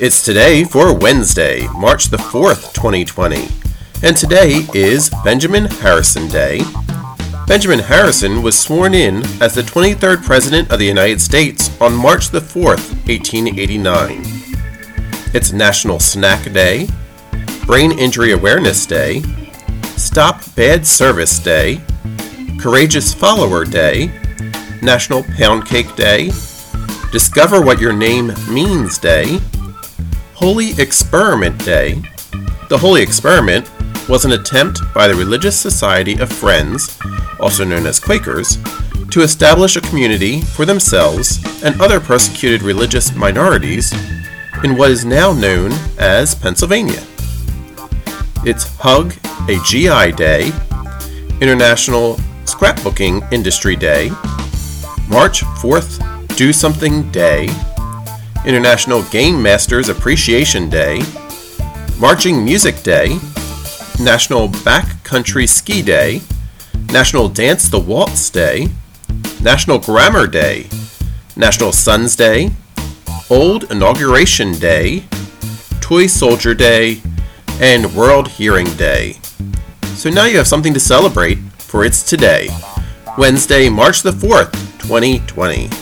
It's today for Wednesday, March the 4th, 2020, and today is Benjamin Harrison Day. Benjamin Harrison was sworn in as the 23rd President of the United States on March the 4th, 1889. It's National Snack Day, Brain Injury Awareness Day, Stop Bad Service Day, Courageous Follower Day, National Pound Cake Day, Discover What Your Name Means Day, Holy Experiment Day. The Holy Experiment was an attempt by the Religious Society of Friends, also known as Quakers, to establish a community for themselves and other persecuted religious minorities in what is now known as Pennsylvania. It's Hug a GI Day, International Scrapbooking Industry Day, March 4th Do Something Day, International Game Masters Appreciation Day, Marching Music Day, National Backcountry Ski Day, National Dance the Waltz Day, National Grammar Day, National Sons Day, Old Inauguration Day, Toy Soldier Day, and World Hearing Day. So now you have something to celebrate, for it's today, Wednesday, March the 4th, 2020.